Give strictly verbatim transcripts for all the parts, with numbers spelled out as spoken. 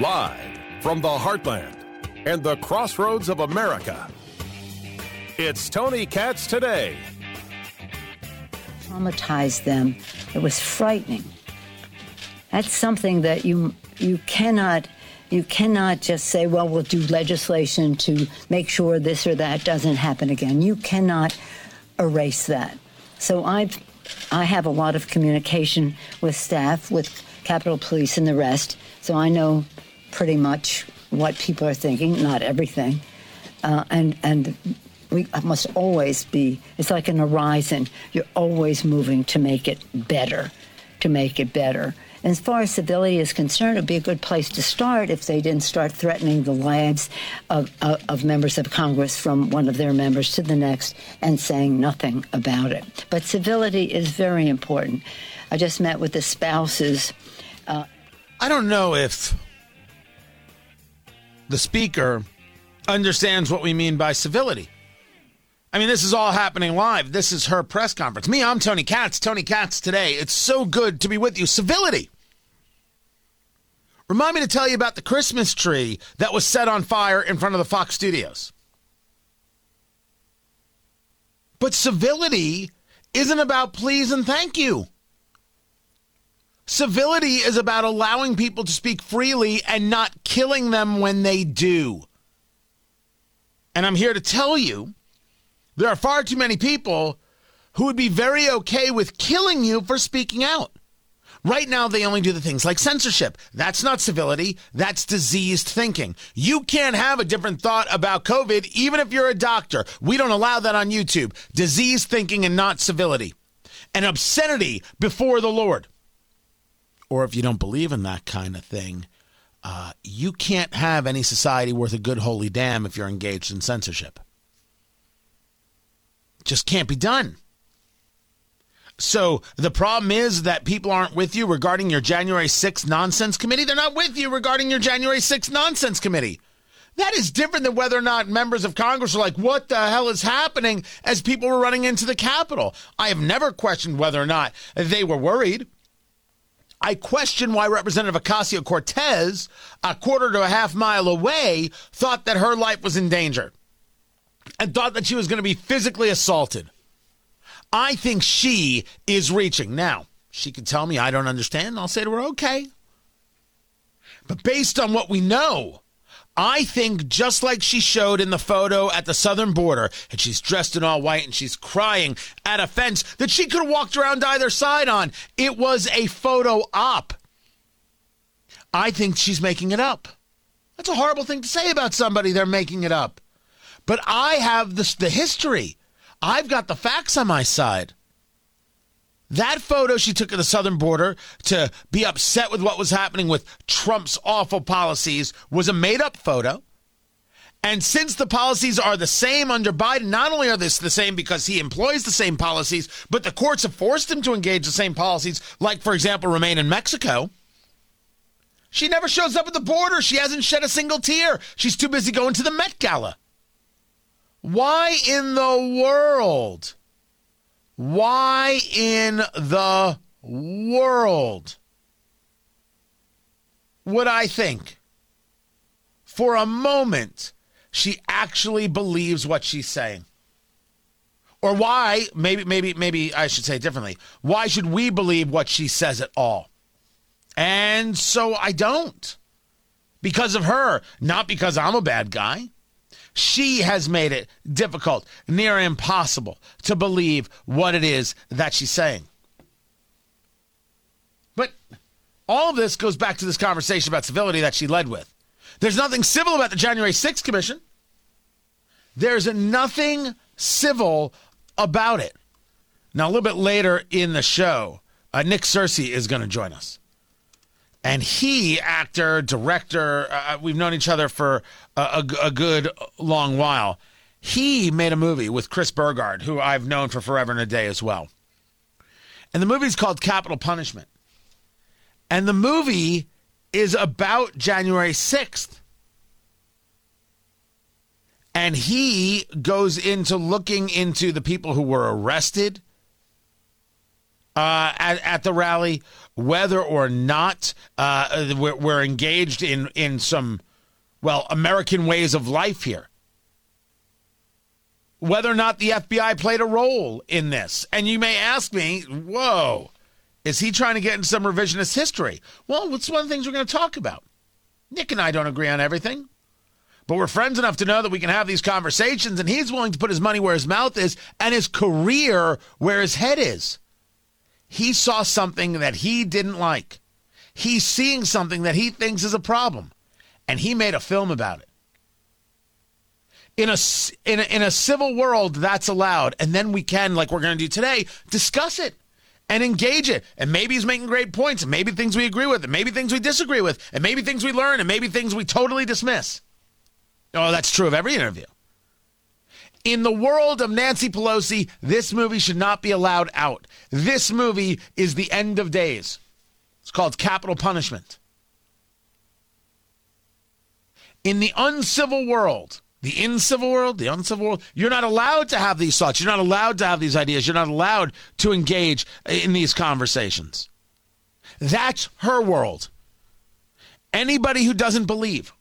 Live from the heartland and the crossroads of America, it's Tony Katz Today. Traumatized them. It was frightening. That's something that you you cannot you cannot just say, well, we'll do legislation to make sure this or that doesn't happen again. You cannot erase that. So I've I have a lot of communication with staff, with Capitol Police and the rest, so I know pretty much what people are thinking, not everything. Uh, and and we must always be, it's like an horizon. You're always moving to make it better, to make it better. And as far as civility is concerned, it would be a good place to start if they didn't start threatening the lives of, of, of members of Congress from one of their members to the next and saying nothing about it. But civility is very important. I just met with the spouses. Uh, I don't know if the speaker understands what we mean by civility. I mean, this is all happening live. This is her press conference. Me, I'm Tony Katz. Tony Katz Today. It's so good to be with you. Civility. Remind me to tell you about the Christmas tree that was set on fire in front of the Fox studios. But civility isn't about please and thank you. Civility is about allowing people to speak freely and not killing them when they do. And I'm here to tell you, there are far too many people who would be very okay with killing you for speaking out. Right now, they only do the things like censorship. That's not civility. That's diseased thinking. You can't have a different thought about COVID, even if you're a doctor. We don't allow that on YouTube. Diseased thinking and not civility. And obscenity before the Lord. Or if you don't believe in that kind of thing, uh, you can't have any society worth a good holy damn if you're engaged in censorship. Just can't be done. So the problem is that people aren't with you regarding your January sixth nonsense committee. They're not with you regarding your January sixth nonsense committee. That is different than whether or not members of Congress are like, what the hell is happening as people were running into the Capitol? I have never questioned whether or not they were worried. I question why Representative Ocasio-Cortez, a quarter to a half mile away, thought that her life was in danger and thought that she was going to be physically assaulted. I think she is reaching. Now, she could tell me I don't understand, and I'll say to her, okay. But based on what we know, I think just like she showed in the photo at the southern border, and she's dressed in all white and she's crying at a fence that she could have walked around either side on. It was a photo op. I think she's making it up. That's a horrible thing to say about somebody. They're making it up. But I have the, the history. I've got the facts on my side. That photo she took at the southern border to be upset with what was happening with Trump's awful policies was a made-up photo. And since the policies are the same under Biden, not only are they the same because he employs the same policies, but the courts have forced him to engage the same policies, like, for example, remain in Mexico. She never shows up at the border. She hasn't shed a single tear. She's too busy going to the Met Gala. Why in the world? Why in the world would I think for a moment she actually believes what she's saying? Or why, maybe, maybe, maybe I should say it differently. Why should we believe what she says at all? And so I don't. Because of her, not because I'm a bad guy. She has made it difficult, near impossible, to believe what it is that she's saying. But all of this goes back to this conversation about civility that she led with. There's nothing civil about the January sixth Commission. There's nothing civil about it. Now, a little bit later in the show, uh, Nick Searcy is going to join us. And he, actor, director, uh, we've known each other for a, a, a good long while. He made a movie with Chris Burgard, who I've known for forever and a day as well. And the movie's called Capital Punishment. And the movie is about January sixth. And he goes into looking into the people who were arrested uh, at, at the rally, whether or not uh, we're, we're engaged in, in some, well, American ways of life here. Whether or not the F B I played a role in this. And you may ask me, whoa, is he trying to get into some revisionist history? Well, what's one of the things we're going to talk about? Nick and I don't agree on everything, but we're friends enough to know that we can have these conversations, and he's willing to put his money where his mouth is and his career where his head is. He saw something that he didn't like. He's seeing something that he thinks is a problem, and he made a film about it. In a, in a, in a civil world, that's allowed. And then we can, like we're going to do today, discuss it and engage it. And maybe he's making great points, and maybe things we agree with, and maybe things we disagree with, and maybe things we learn, and maybe things we totally dismiss. Oh, that's true of every interview. In the world of Nancy Pelosi, this movie should not be allowed out. This movie is the end of days. It's called Capital Punishment. In the uncivil world, The incivil world, the uncivil world, you're not allowed to have these thoughts. You're not allowed to have these ideas. You're not allowed to engage in these conversations. That's her world. Anybody who doesn't believe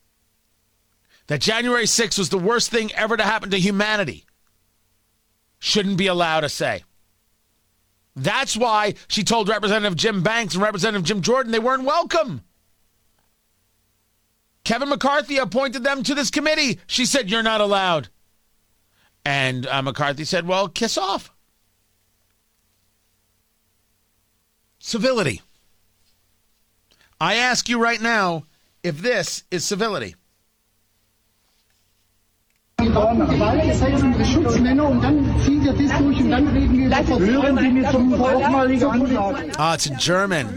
that January sixth was the worst thing ever to happen to humanity shouldn't be allowed to say. That's why she told Representative Jim Banks and Representative Jim Jordan they weren't welcome. Kevin McCarthy appointed them to this committee. She said, you're not allowed. And uh, McCarthy said, well, kiss off. Civility. I ask you right now if this is civility. Ah, uh, it's in German.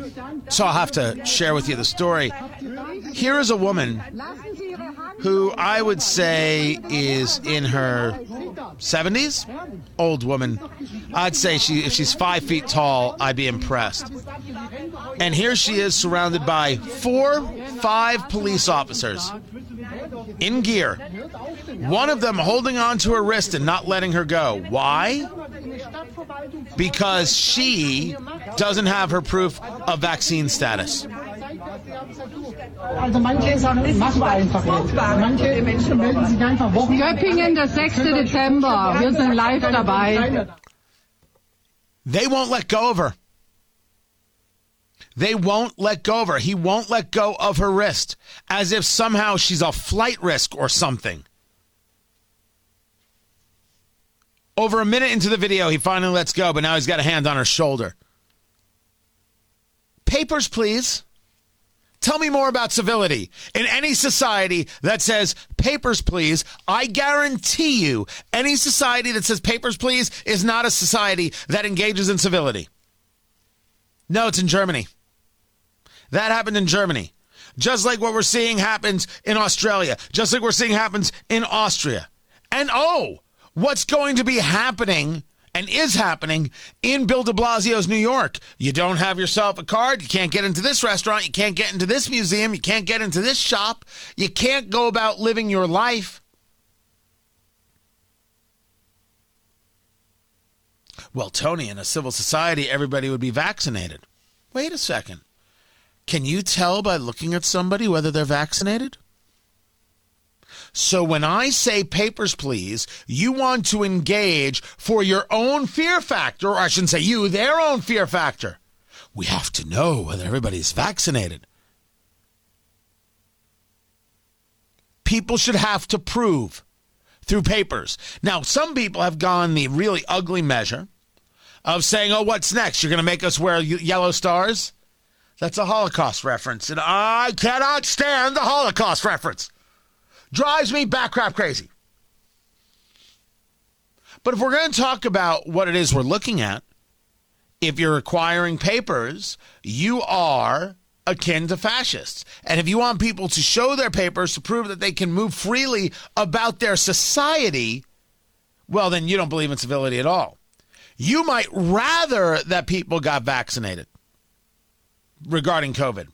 So I'll have to share with you the story. Here is a woman who I would say is in her seventies, old woman. I'd say she, if she's five feet tall, I'd be impressed. And here she is surrounded by four, five police officers in gear, one of them holding on to her wrist and not letting her go. Why? Because she doesn't have her proof of vaccine status. Göppingen, der sechste Dezember. Wir sind live dabei. They won't let go of her. They won't let go of her. He won't let go of her wrist, as if somehow she's a flight risk or something. Over a minute into the video, he finally lets go, but now he's got a hand on her shoulder. Papers, please. Tell me more about civility. In any society that says, papers, please, I guarantee you, any society that says papers, please, is not a society that engages in civility. No, it's in Germany. That happened in Germany. Just like what we're seeing happens in Australia. Just like we're seeing happens in Austria. And oh, what's going to be happening and is happening in Bill de Blasio's New York. You don't have yourself a card. You can't get into this restaurant. You can't get into this museum. You can't get into this shop. You can't go about living your life. Well, Tony, in a civil society, everybody would be vaccinated. Wait a second. Can you tell by looking at somebody whether they're vaccinated? So when I say papers, please, you want to engage for your own fear factor, or I shouldn't say you, their own fear factor. We have to know whether everybody's vaccinated. People should have to prove through papers. Now, some people have gone the really ugly measure of saying, oh, what's next? You're going to make us wear yellow stars? That's a Holocaust reference, and I cannot stand the Holocaust reference. Drives me back crap crazy. But if we're going to talk about what it is we're looking at, if you're requiring papers, you are akin to fascists. And if you want people to show their papers to prove that they can move freely about their society, well, then you don't believe in civility at all. You might rather that people got vaccinated regarding COVID.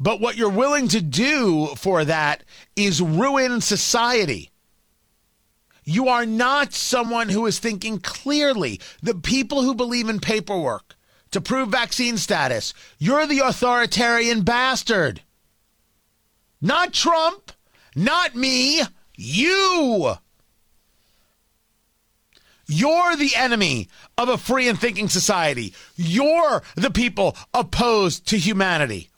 But what you're willing to do for that is ruin society. You are not someone who is thinking clearly. The people who believe in paperwork to prove vaccine status, you're the authoritarian bastard. Not Trump, not me, you. You're the enemy of a free and thinking society. You're the people opposed to humanity.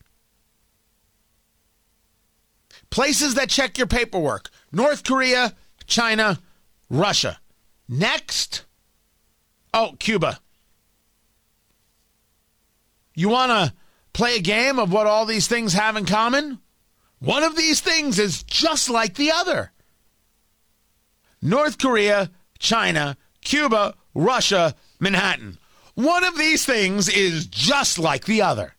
Places that check your paperwork: North Korea, China, Russia. Next. Oh, Cuba. You want to play a game of what all these things have in common? One of these things is just like the other. North Korea, China, Cuba, Russia, Manhattan. One of these things is just like the other.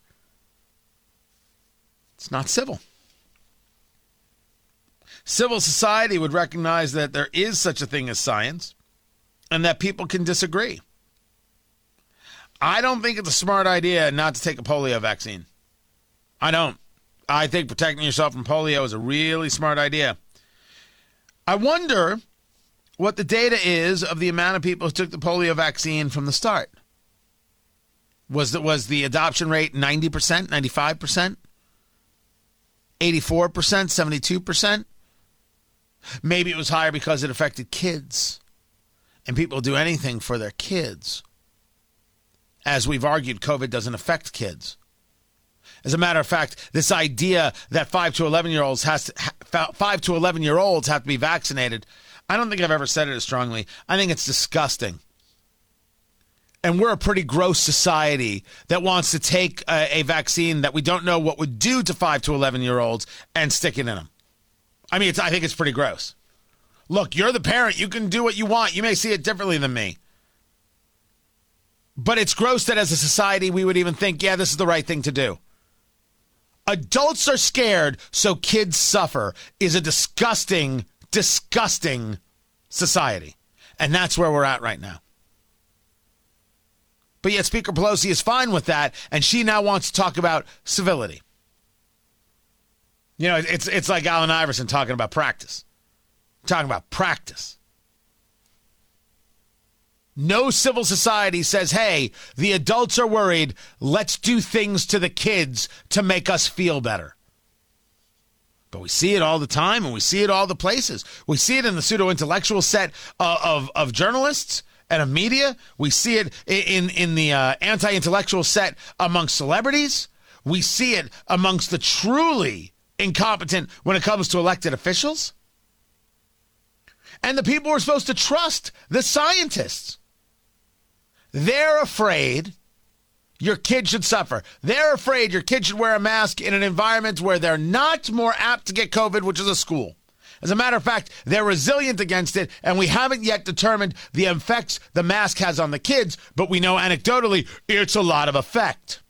It's not civil. Civil society would recognize that there is such a thing as science and that people can disagree. I don't think it's a smart idea not to take a polio vaccine. I don't. I think protecting yourself from polio is a really smart idea. I wonder what the data is of the amount of people who took the polio vaccine from the start. Was the, was the adoption rate ninety percent, ninety-five percent, eighty-four percent, seventy-two percent? Maybe it was higher because it affected kids, and people do anything for their kids. As we've argued, COVID doesn't affect kids. As a matter of fact, this idea that five to eleven-year-olds has to, five to eleven-year-olds have to be vaccinated, I don't think I've ever said it as strongly. I think it's disgusting. And we're a pretty gross society that wants to take a, a vaccine that we don't know what would do to five to eleven-year-olds and stick it in them. I mean, it's, I think it's pretty gross. Look, you're the parent. You can do what you want. You may see it differently than me. But it's gross that as a society we would even think, yeah, this is the right thing to do. Adults are scared, so kids suffer is a disgusting, disgusting society. And that's where we're at right now. But yet Speaker Pelosi is fine with that, and she now wants to talk about civility. You know, it's it's like Allen Iverson talking about practice. Talking about practice. No civil society says, hey, the adults are worried. Let's do things to the kids to make us feel better. But we see it all the time, and we see it all the places. We see it in the pseudo-intellectual set of, of, of journalists and of media. We see it in, in the uh, anti-intellectual set amongst celebrities. We see it amongst the truly incompetent when it comes to elected officials. And the people who are supposed to trust the scientists. They're afraid your kid should suffer. They're afraid your kid should wear a mask in an environment where they're not more apt to get COVID, which is a school. As a matter of fact, they're resilient against it, and we haven't yet determined the effects the mask has on the kids, but we know anecdotally it's a lot of effect.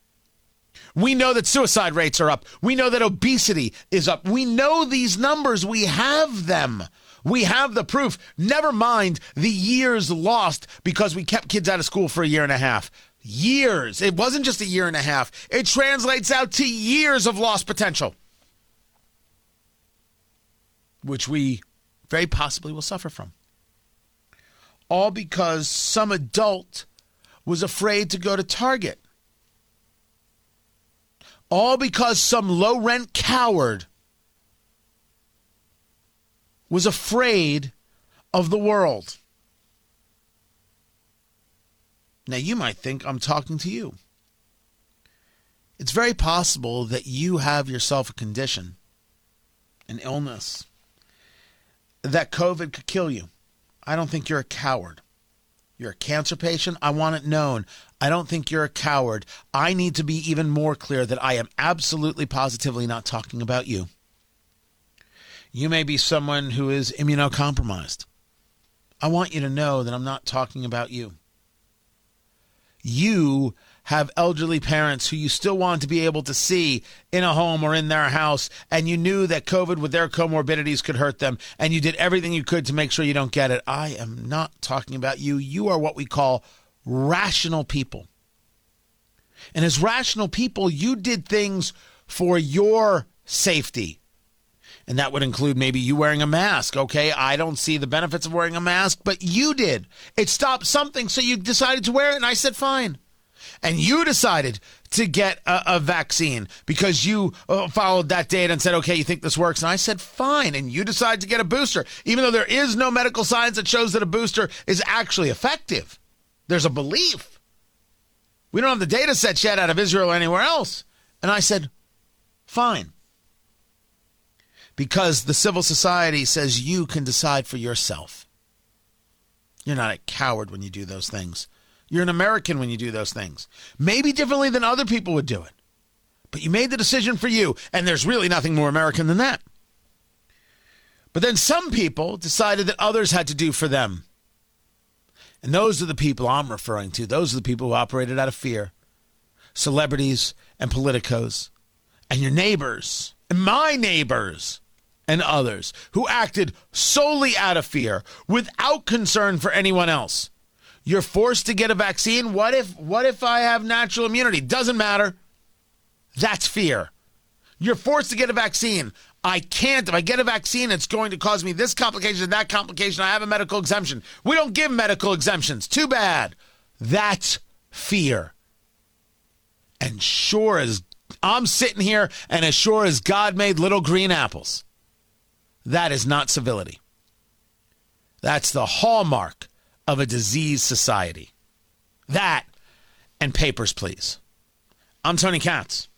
We know that suicide rates are up. We know that obesity is up. We know these numbers. We have them. We have the proof, never mind the years lost because we kept kids out of school for a year and a half. Years. It wasn't just a year and a half. It translates out to years of lost potential, which we very possibly will suffer from. All because some adult was afraid to go to Target. All because some low-rent coward was afraid of the world. Now, you might think I'm talking to you. It's very possible that you have yourself a condition, an illness, that COVID could kill you. I don't think you're a coward. You're a cancer patient. I want it known. I don't think you're a coward. I need to be even more clear that I am absolutely positively not talking about you. You may be someone who is immunocompromised. I want you to know that I'm not talking about you. You have elderly parents who you still want to be able to see in a home or in their house, and you knew that COVID with their comorbidities could hurt them, and you did everything you could to make sure you don't get it. I am not talking about you. You are what we call rational people. And as rational people, you did things for your safety. And that would include maybe you wearing a mask. Okay, I don't see the benefits of wearing a mask, but you did. It stopped something, so you decided to wear it, and I said fine. And you decided to get a, a vaccine because you uh, followed that data and said, okay, you think this works? And I said, fine. And you decided to get a booster, even though there is no medical science that shows that a booster is actually effective. There's a belief. We don't have the data set yet out of Israel or anywhere else. And I said, fine. Because the civil society says you can decide for yourself. You're not a coward when you do those things. You're an American when you do those things. Maybe differently than other people would do it. But you made the decision for you, and there's really nothing more American than that. But then some people decided that others had to do for them. And those are the people I'm referring to. Those are the people who operated out of fear. Celebrities and politicos. And your neighbors. And my neighbors. And others who acted solely out of fear, without concern for anyone else. You're forced to get a vaccine. What if what if I have natural immunity? Doesn't matter. That's fear. You're forced to get a vaccine. I can't. If I get a vaccine, it's going to cause me this complication, that complication. I have a medical exemption. We don't give medical exemptions. Too bad. That's fear. And sure as I'm sitting here, and as sure as God made little green apples, that is not civility. That's the hallmark of a diseased society. That and papers, please. I'm Tony Katz.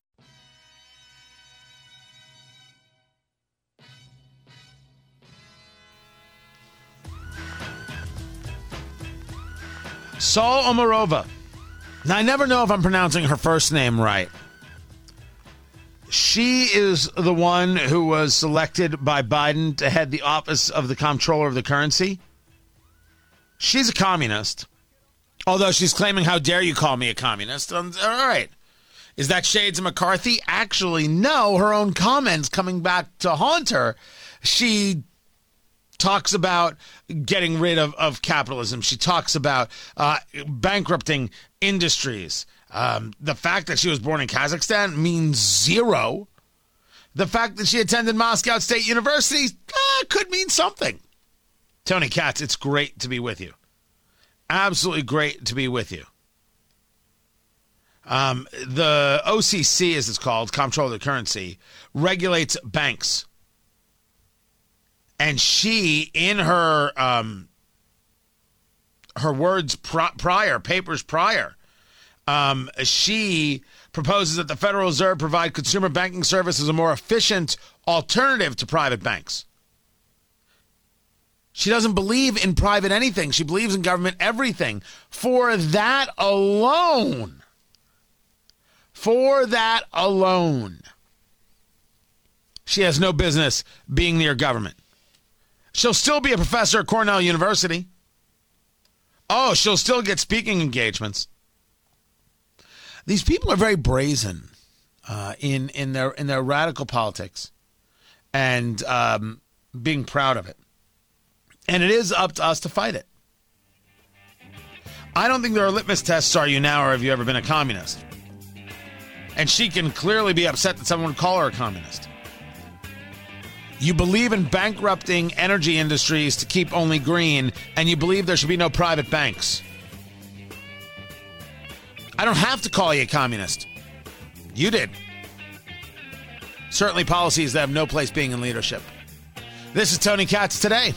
Saul Omarova. Now, I never know if I'm pronouncing her first name right. She is the one who was selected by Biden to head the office of the Comptroller of the Currency. She's a communist, although she's claiming, how dare you call me a communist? Um, all right. Is that shades of McCarthy? Actually, no. Her own comments coming back to haunt her. She talks about getting rid of, of capitalism. She talks about uh, bankrupting industries. Um, the fact that she was born in Kazakhstan means zero. The fact that she attended Moscow State University eh, could mean something. Tony Katz, it's great to be with you. Absolutely great to be with you. Um, the O C C, as it's called, Comptroller of the Currency, regulates banks. And she, in her um, her words pro- prior, papers prior, um, she proposes that the Federal Reserve provide consumer banking services a more efficient alternative to private banks. She doesn't believe in private anything. She believes in government everything. For that alone, for that alone, she has no business being near government. She'll still be a professor at Cornell University. Oh, she'll still get speaking engagements. These people are very brazen uh, in in their in their radical politics and um, being proud of it. And it is up to us to fight it. I don't think there are litmus tests, are you now or have you ever been a communist? And she can clearly be upset that someone would call her a communist. You believe in bankrupting energy industries to keep only green, and you believe there should be no private banks. I don't have to call you a communist. You did. Certainly policies that have no place being in leadership. This is Tony Katz Today.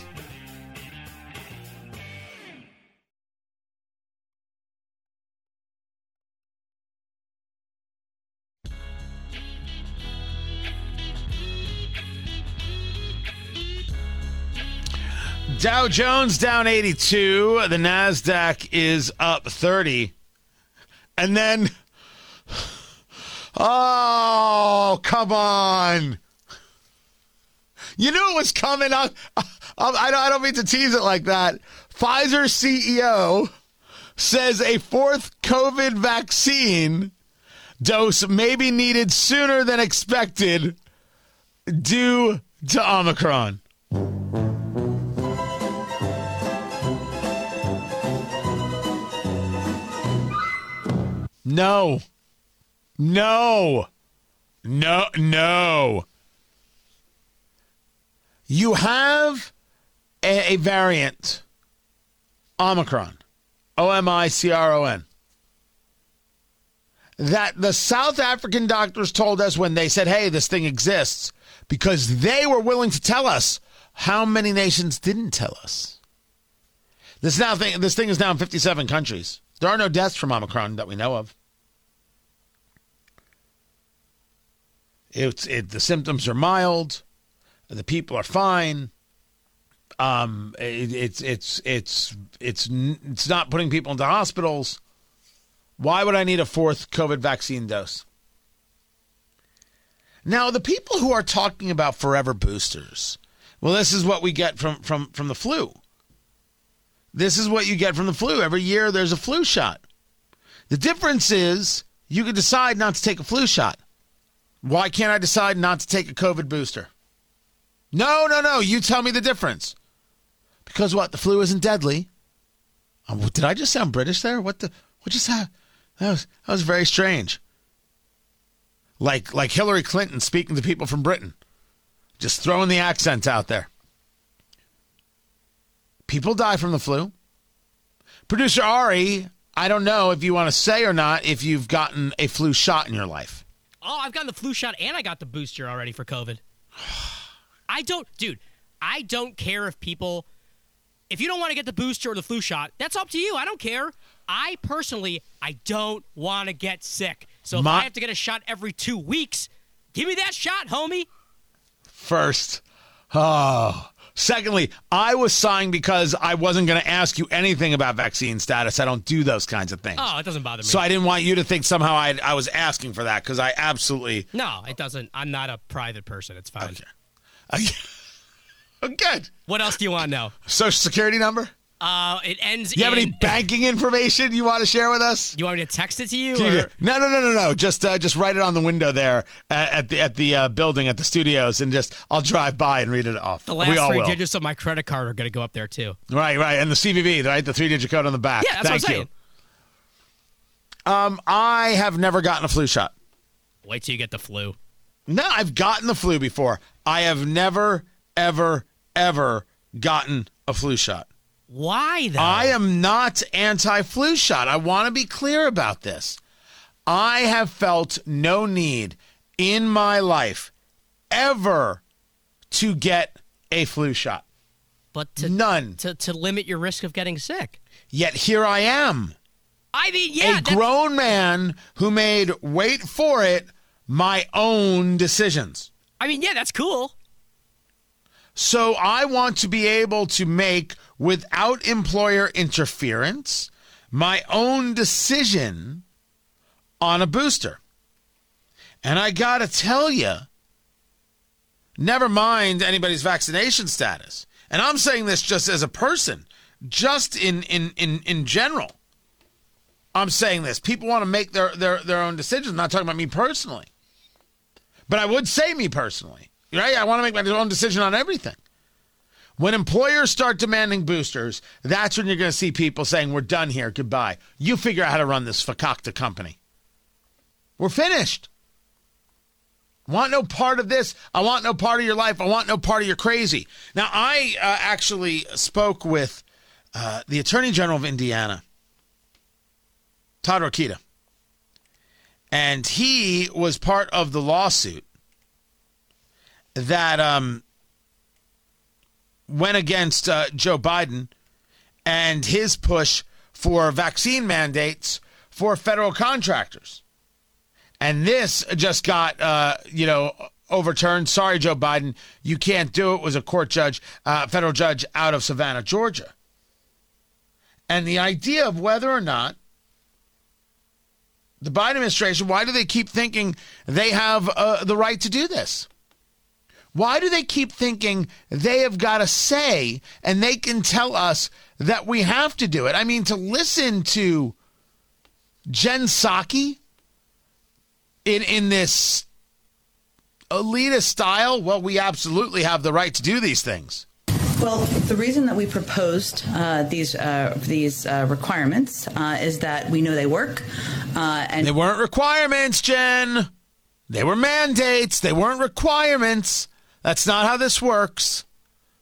Dow Jones down eighty-two. The NASDAQ is up thirty. And then, oh, come on. You knew it was coming. I, I, I don't mean to tease it like that. Pfizer C E O says a fourth COVID vaccine dose may be needed sooner than expected due to Omicron. No, no, no, no. You have a, a variant, Omicron, O M I C R O N, that the South African doctors told us when they said, hey, this thing exists, because they were willing to tell us how many nations didn't tell us. This now thing, this thing is now in fifty-seven countries. There are no deaths from Omicron that we know of. It's it, the symptoms are mild. The people are fine. Um, it, it's it's it's it's it's not putting people into hospitals. Why would I need a fourth COVID vaccine dose? Now, the people who are talking about forever boosters, well, this is what we get from from from the flu. This is what you get from the flu. Every year there's a flu shot. The difference is you can decide not to take a flu shot. Why can't I decide not to take a COVID booster? No, no, no. You tell me the difference. Because what? The flu isn't deadly. Um, did I just sound British there? What the? What just happened? That was, that was very strange. Like, like Hillary Clinton speaking to people from Britain. Just throwing the accent out there. People die from the flu. Producer Ari, I don't know if you want to say or not if you've gotten a flu shot in your life. Oh, I've gotten the flu shot and I got the booster already for COVID. I don't, dude, I don't care if people, if you don't want to get the booster or the flu shot, that's up to you. I don't care. I personally, I don't want to get sick. So if My- I have to get a shot every two weeks, give me that shot, homie. First. Oh. Secondly, I was sighing because I wasn't going to ask you anything about vaccine status. I don't do those kinds of things. Oh, it doesn't bother me. So I didn't want you to think somehow I I was asking for that because I absolutely... No, it doesn't. I'm not a private person. It's fine. Okay. Okay. Oh, good. What else do you want to know? Social security number? Uh, it ends in... You have in... any banking information you want to share with us? You want me to text it to you? Or... No, no, no, no, no. Just uh, just write it on the window there at, at the at the uh, building, at the studios, and just I'll drive by and read it off. The last we all three will. digits of my credit card are going to go up there, too. Right, right. And the C V V, right? The three-digit code on the back. Yeah, that's Thank what I'm saying. You. Um, I have never gotten a flu shot. Wait till you get the flu. No, I've gotten the flu before. I have never, ever, ever gotten a flu shot. Why, though? I am not anti-flu shot. I want to be clear about this. I have felt no need in my life ever to get a flu shot. But to, None. To, to limit your risk of getting sick. Yet here I am. I mean, yeah. A grown man who made, wait for it, my own decisions. I mean, yeah, that's cool. So I want to be able to make, without employer interference, my own decision on a booster. And I got to tell you, never mind anybody's vaccination status. And I'm saying this just as a person, just in in, in, in general. I'm saying this. People want to make their, their, their own decisions. I'm not talking about me personally. But I would say me personally. Right? I want to make my own decision on everything. When employers start demanding boosters, that's when you're going to see people saying, we're done here. Goodbye. You figure out how to run this fakakta company. We're finished. Want no part of this. I want no part of your life. I want no part of your crazy. Now, I uh, actually spoke with uh, the Attorney General of Indiana, Todd Rokita, and he was part of the lawsuit that um, went against uh, Joe Biden and his push for vaccine mandates for federal contractors. And this just got, uh, you know, overturned. Sorry, Joe Biden, you can't do it. It was a court judge, uh, federal judge out of Savannah, Georgia. And the idea of whether or not the Biden administration, why do they keep thinking they have uh, the right to do this? Why do they keep thinking they have got a say and they can tell us that we have to do it? I mean, to listen to Jen Psaki in, in this elitist style, well, we absolutely have the right to do these things. Well, the reason that we proposed uh, these uh, these uh, requirements uh, is that we know they work. Uh, and they weren't requirements, Jen. They were mandates. They weren't requirements. That's not how this works.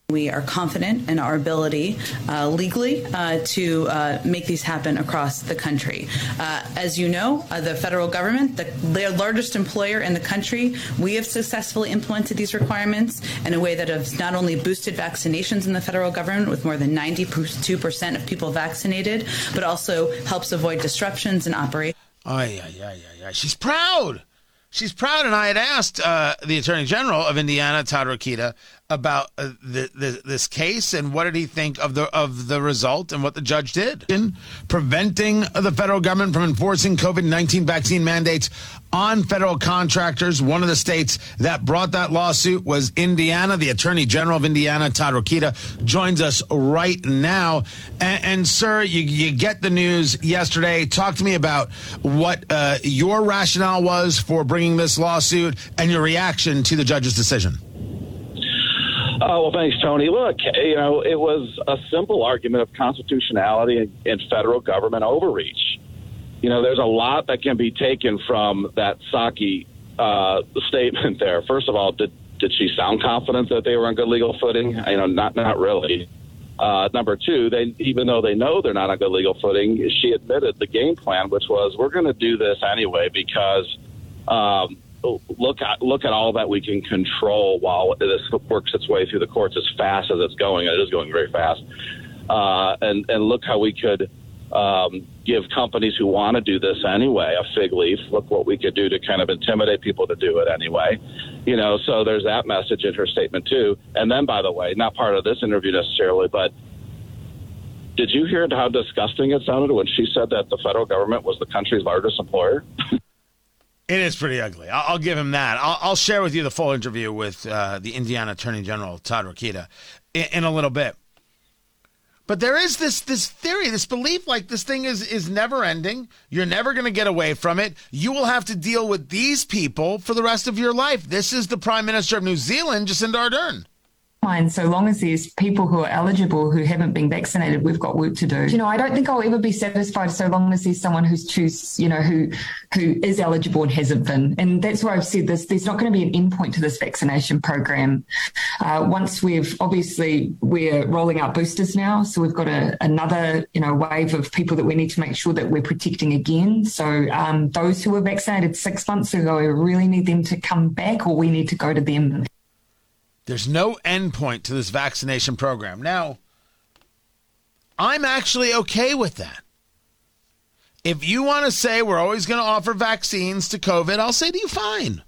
We are confident in our ability uh, legally uh, to uh, make these happen across the country. Uh, as you know, uh, the federal government, the, the largest employer in the country, we have successfully implemented these requirements in a way that has not only boosted vaccinations in the federal government with more than ninety-two percent of people vaccinated, but also helps avoid disruptions in operations. Ay, ay, ay, ay, ay. She's proud. She's proud, and I had asked uh, the Attorney General of Indiana, Todd Rokita, about uh, the, the, this case and what did he think of the of the result and what the judge did in preventing the federal government from enforcing COVID nineteen vaccine mandates on federal contractors. One of the states that brought that lawsuit was Indiana. The Attorney General of Indiana, Todd Rokita, joins us right now. And, and sir, you, you get the news yesterday. Talk to me about what uh, your rationale was for bringing this lawsuit and your reaction to the judge's decision. Oh, well, thanks, Tony. Look, you know, it was a simple argument of constitutionality and, and federal government overreach. You know, there's a lot that can be taken from that Psaki uh, statement there. First of all, did, did she sound confident that they were on good legal footing? You know, not not really. Uh, number two, they, even though they know they're not on good legal footing, she admitted the game plan, which was we're going to do this anyway because Um, look at look at all that we can control while this works its way through the courts as fast as it's going, and it is going very fast. Uh, and and look how we could um, give companies who want to do this anyway a fig leaf. Look what we could do to kind of intimidate people to do it anyway. You know, so there's that message in her statement too. And then, by the way, not part of this interview necessarily, but did you hear how disgusting it sounded when she said that the federal government was the country's largest employer? It is pretty ugly. I'll, I'll give him that. I'll, I'll share with you the full interview with uh, the Indiana Attorney General, Todd Rokita, in, in a little bit. But there is this this theory, this belief, like this thing is, is never ending. You're never going to get away from it. You will have to deal with these people for the rest of your life. This is the Prime Minister of New Zealand, Jacinda Ardern. Fine, so long as there's people who are eligible who haven't been vaccinated, we've got work to do. You know, I don't think I'll ever be satisfied so long as there's someone who's choose, you know, who who is eligible and hasn't been. And that's why I've said this. There's not going to be an endpoint to this vaccination program. Uh, once we've obviously we're rolling out boosters now, so we've got a, another you know wave of people that we need to make sure that we're protecting again. So um, those who were vaccinated six months ago, we really need them to come back, or we need to go to them. There's no end point to this vaccination program. Now, I'm actually okay with that. If you want to say we're always going to offer vaccines to COVID, I'll say to you, fine.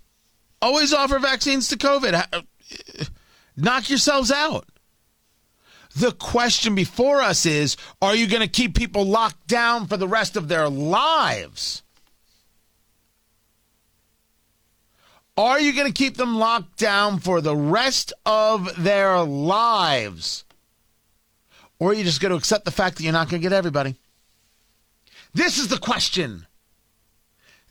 Always offer vaccines to COVID. Knock yourselves out. The question before us is, are you going to keep people locked down for the rest of their lives? Are you going to keep them locked down for the rest of their lives? Or are you just going to accept the fact that you're not going to get everybody? This is the question.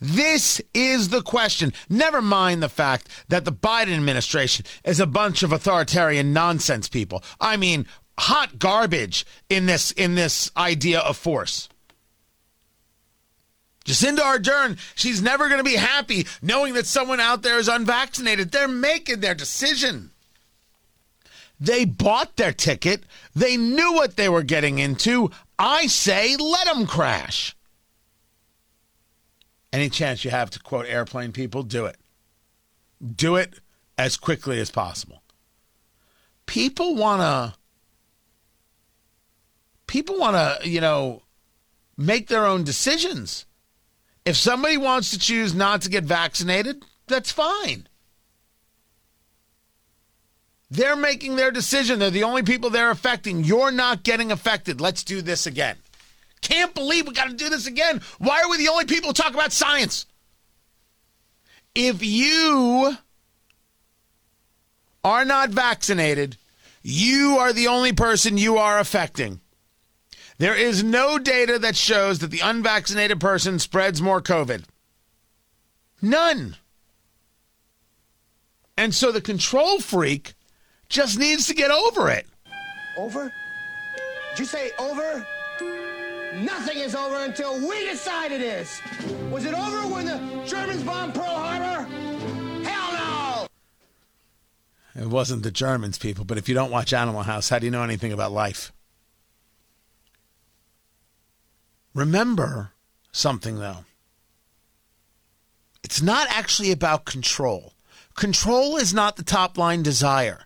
This is the question. Never mind the fact that the Biden administration is a bunch of authoritarian nonsense people. I mean, hot garbage in this, in this idea of force. Jacinda Ardern, she's never going to be happy knowing that someone out there is unvaccinated. They're making their decision. They bought their ticket. They knew what they were getting into. I say, let them crash. Any chance you have to quote airplane people, do it. Do it as quickly as possible. People want to, people want to, you know, make their own decisions. If somebody wants to choose not to get vaccinated, that's fine. They're making their decision. They're the only people they're affecting. You're not getting affected. Let's do this again. Can't believe we got to do this again. Why are we the only people who talk about science? If you are not vaccinated, you are the only person you are affecting. There is no data that shows that the unvaccinated person spreads more COVID. None. And so the control freak just needs to get over it. Over? Did you say over? Nothing is over until we decide it is. Was it over when the Germans bombed Pearl Harbor? Hell no! It wasn't the Germans, people. But if you don't watch Animal House, how do you know anything about life? Remember something, though. It's not actually about control. Control is not the top-line desire.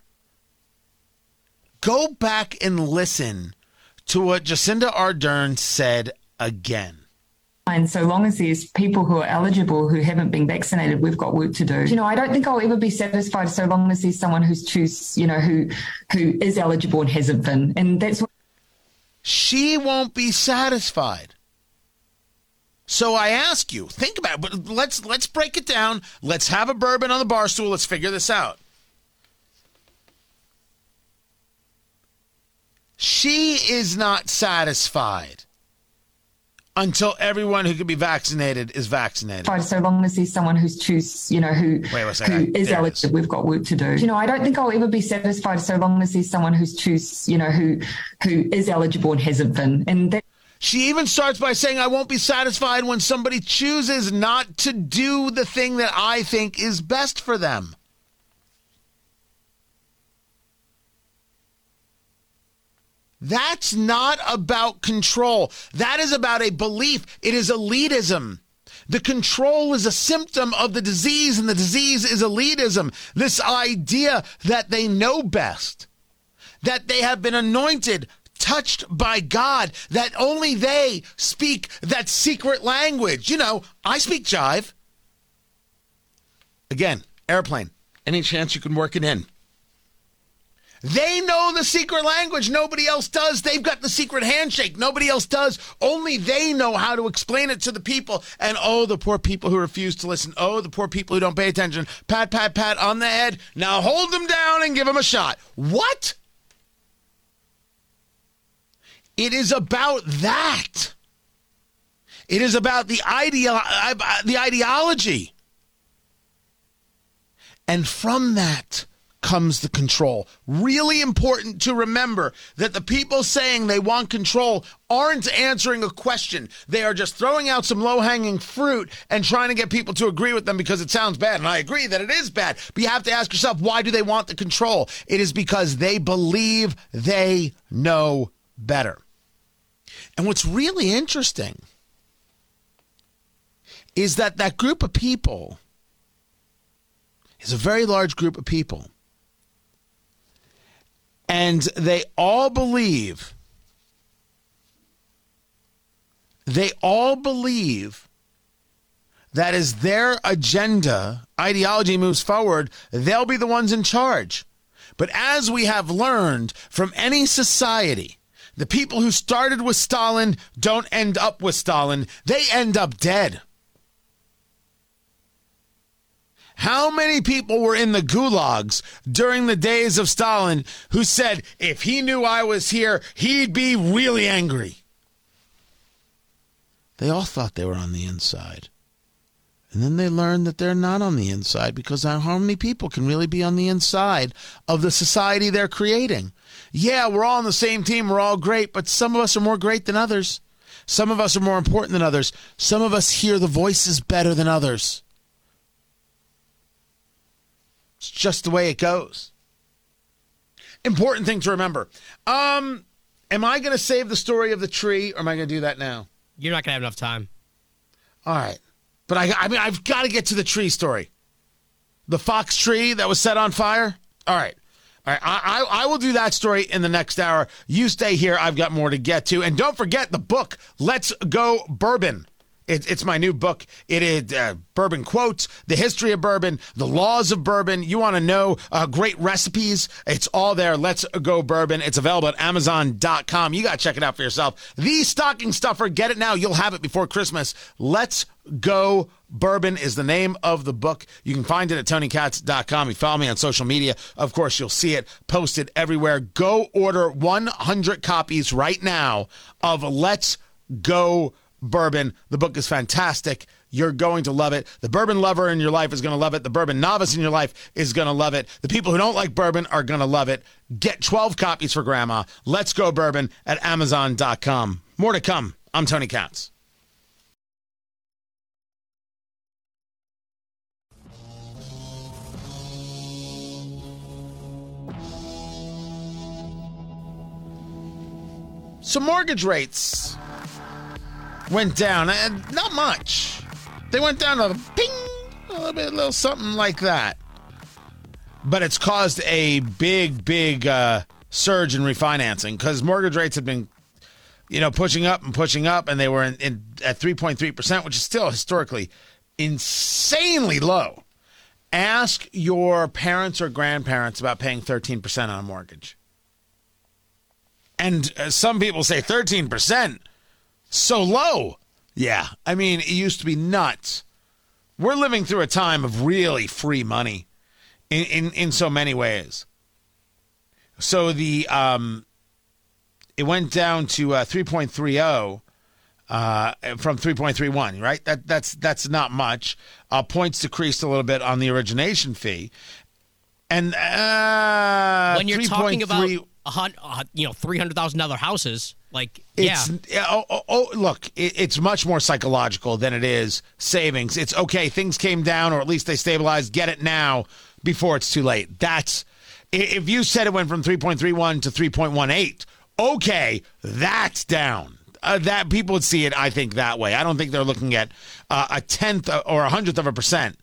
Go back and listen to what Jacinda Ardern said again. And so long as there's people who are eligible who haven't been vaccinated, we've got work to do. You know, I don't think I'll ever be satisfied so long as there's someone who's choose, you know, who who is eligible and hasn't been. And that's what she won't be satisfied. So I ask you, think about it, but let's let's break it down. Let's have a bourbon on the bar stool. Let's figure this out. She is not satisfied until everyone who can be vaccinated is vaccinated. So long as there's someone who's choose, you know, who, who is eligible, we've got work to do. You know, I don't think I'll ever be satisfied so long as there's someone who's choose, you know, who who is eligible and hasn't been. And that- she even starts by saying, I won't be satisfied when somebody chooses not to do the thing that I think is best for them. That's not about control. That is about a belief. It is elitism. The control is a symptom of the disease, and the disease is elitism. This idea that they know best, that they have been anointed, touched by God, that only they speak that secret language. You know, I speak jive. Again, airplane. Any chance you can work it in? They know the secret language. Nobody else does. They've got the secret handshake. Nobody else does. Only they know how to explain it to the people. And oh, the poor people who refuse to listen. Oh, the poor people who don't pay attention. Pat, pat, pat on the head. Now hold them down and give them a shot. What? It is about that. It is about the ideo- the ideology. And from that comes the control. Really important to remember that the people saying they want control aren't answering a question. They are just throwing out some low-hanging fruit and trying to get people to agree with them because it sounds bad, and I agree that it is bad. But you have to ask yourself, why do they want the control? It is because they believe they know better. And what's really interesting is that that group of people is a very large group of people. And they all believe, they all believe that as their agenda, ideology moves forward, they'll be the ones in charge. But as we have learned from any society, the people who started with Stalin don't end up with Stalin. They end up dead. How many people were in the gulags during the days of Stalin who said, if he knew I was here, he'd be really angry? They all thought they were on the inside. And then they learned that they're not on the inside, because how many people can really be on the inside of the society they're creating? Yeah, we're all on the same team. We're all great. But some of us are more great than others. Some of us are more important than others. Some of us hear the voices better than others. It's just the way it goes. Important thing to remember. Um, am I going to save the story of the tree, or am I going to do that now? You're not going to have enough time. All right. But I, I mean, I've got to get to the tree story. The fox tree that was set on fire. All right. All right. I, I, I will do that story in the next hour. You stay here. I've got more to get to. And don't forget the book, Let's Go Bourbon. It, it's my new book. It is uh, bourbon quotes, the history of bourbon, the laws of bourbon. You want to know uh, great recipes? It's all there. Let's Go Bourbon. It's available at amazon dot com. You got to check it out for yourself. The stocking stuffer. Get it now. You'll have it before Christmas. Let's Go Bourbon is the name of the book. You can find it at tony katz dot com. You follow me on social media. Of course, you'll see it posted everywhere. Go order one hundred copies right now of Let's Go Bourbon. Bourbon. The book is fantastic. You're going to love it. The bourbon lover in your life is going to love it. The bourbon novice in your life is going to love it. The people who don't like bourbon are going to love it. Get twelve copies for Grandma. Let's Go Bourbon at amazon dot com. More to come. I'm Tony Katz. So mortgage rates went down, and not much. They went down a ping, a little bit, a little something like that. But it's caused a big, big uh, surge in refinancing because mortgage rates have been, you know, pushing up and pushing up, and they were in, in at three point three percent, which is still historically insanely low. Ask your parents or grandparents about paying thirteen percent on a mortgage. And uh, some people say thirteen percent, so low. Yeah, I mean, it used to be nuts. We're living through a time of really free money in, in, in so many ways. So the um, it went down to uh, three point three oh. Uh, from three point three one, right? That that's that's not much. Uh, points decreased a little bit on the origination fee, and uh, when you're talking about uh, you know three hundred thousand dollar houses, like it's, yeah, oh, oh, oh look, it, it's much more psychological than it is savings. It's okay, things came down, or at least they stabilized. Get it now before it's too late. That's if you said it went from three point three one to three point one eight. Okay, that's down. Uh, that people would see it, I think, that way. I don't think they're looking at uh, a tenth or a hundredth of a percent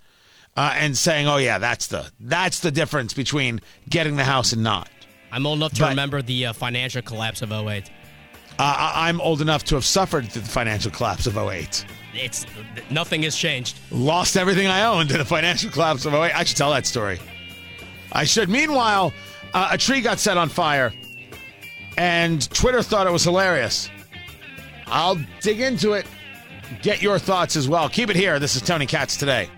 uh, and saying, "Oh yeah, that's the that's the difference between getting the house and not." I'm old enough to but, remember the uh, financial collapse of oh eight. Uh, I'm old enough to have suffered through the financial collapse of oh eight. It's nothing has changed. Lost everything I owned in the financial collapse of oh eight. I should tell that story. I should. Meanwhile, uh, a tree got set on fire, and Twitter thought it was hilarious. I'll dig into it. Get your thoughts as well. Keep it here. This is Tony Katz Today.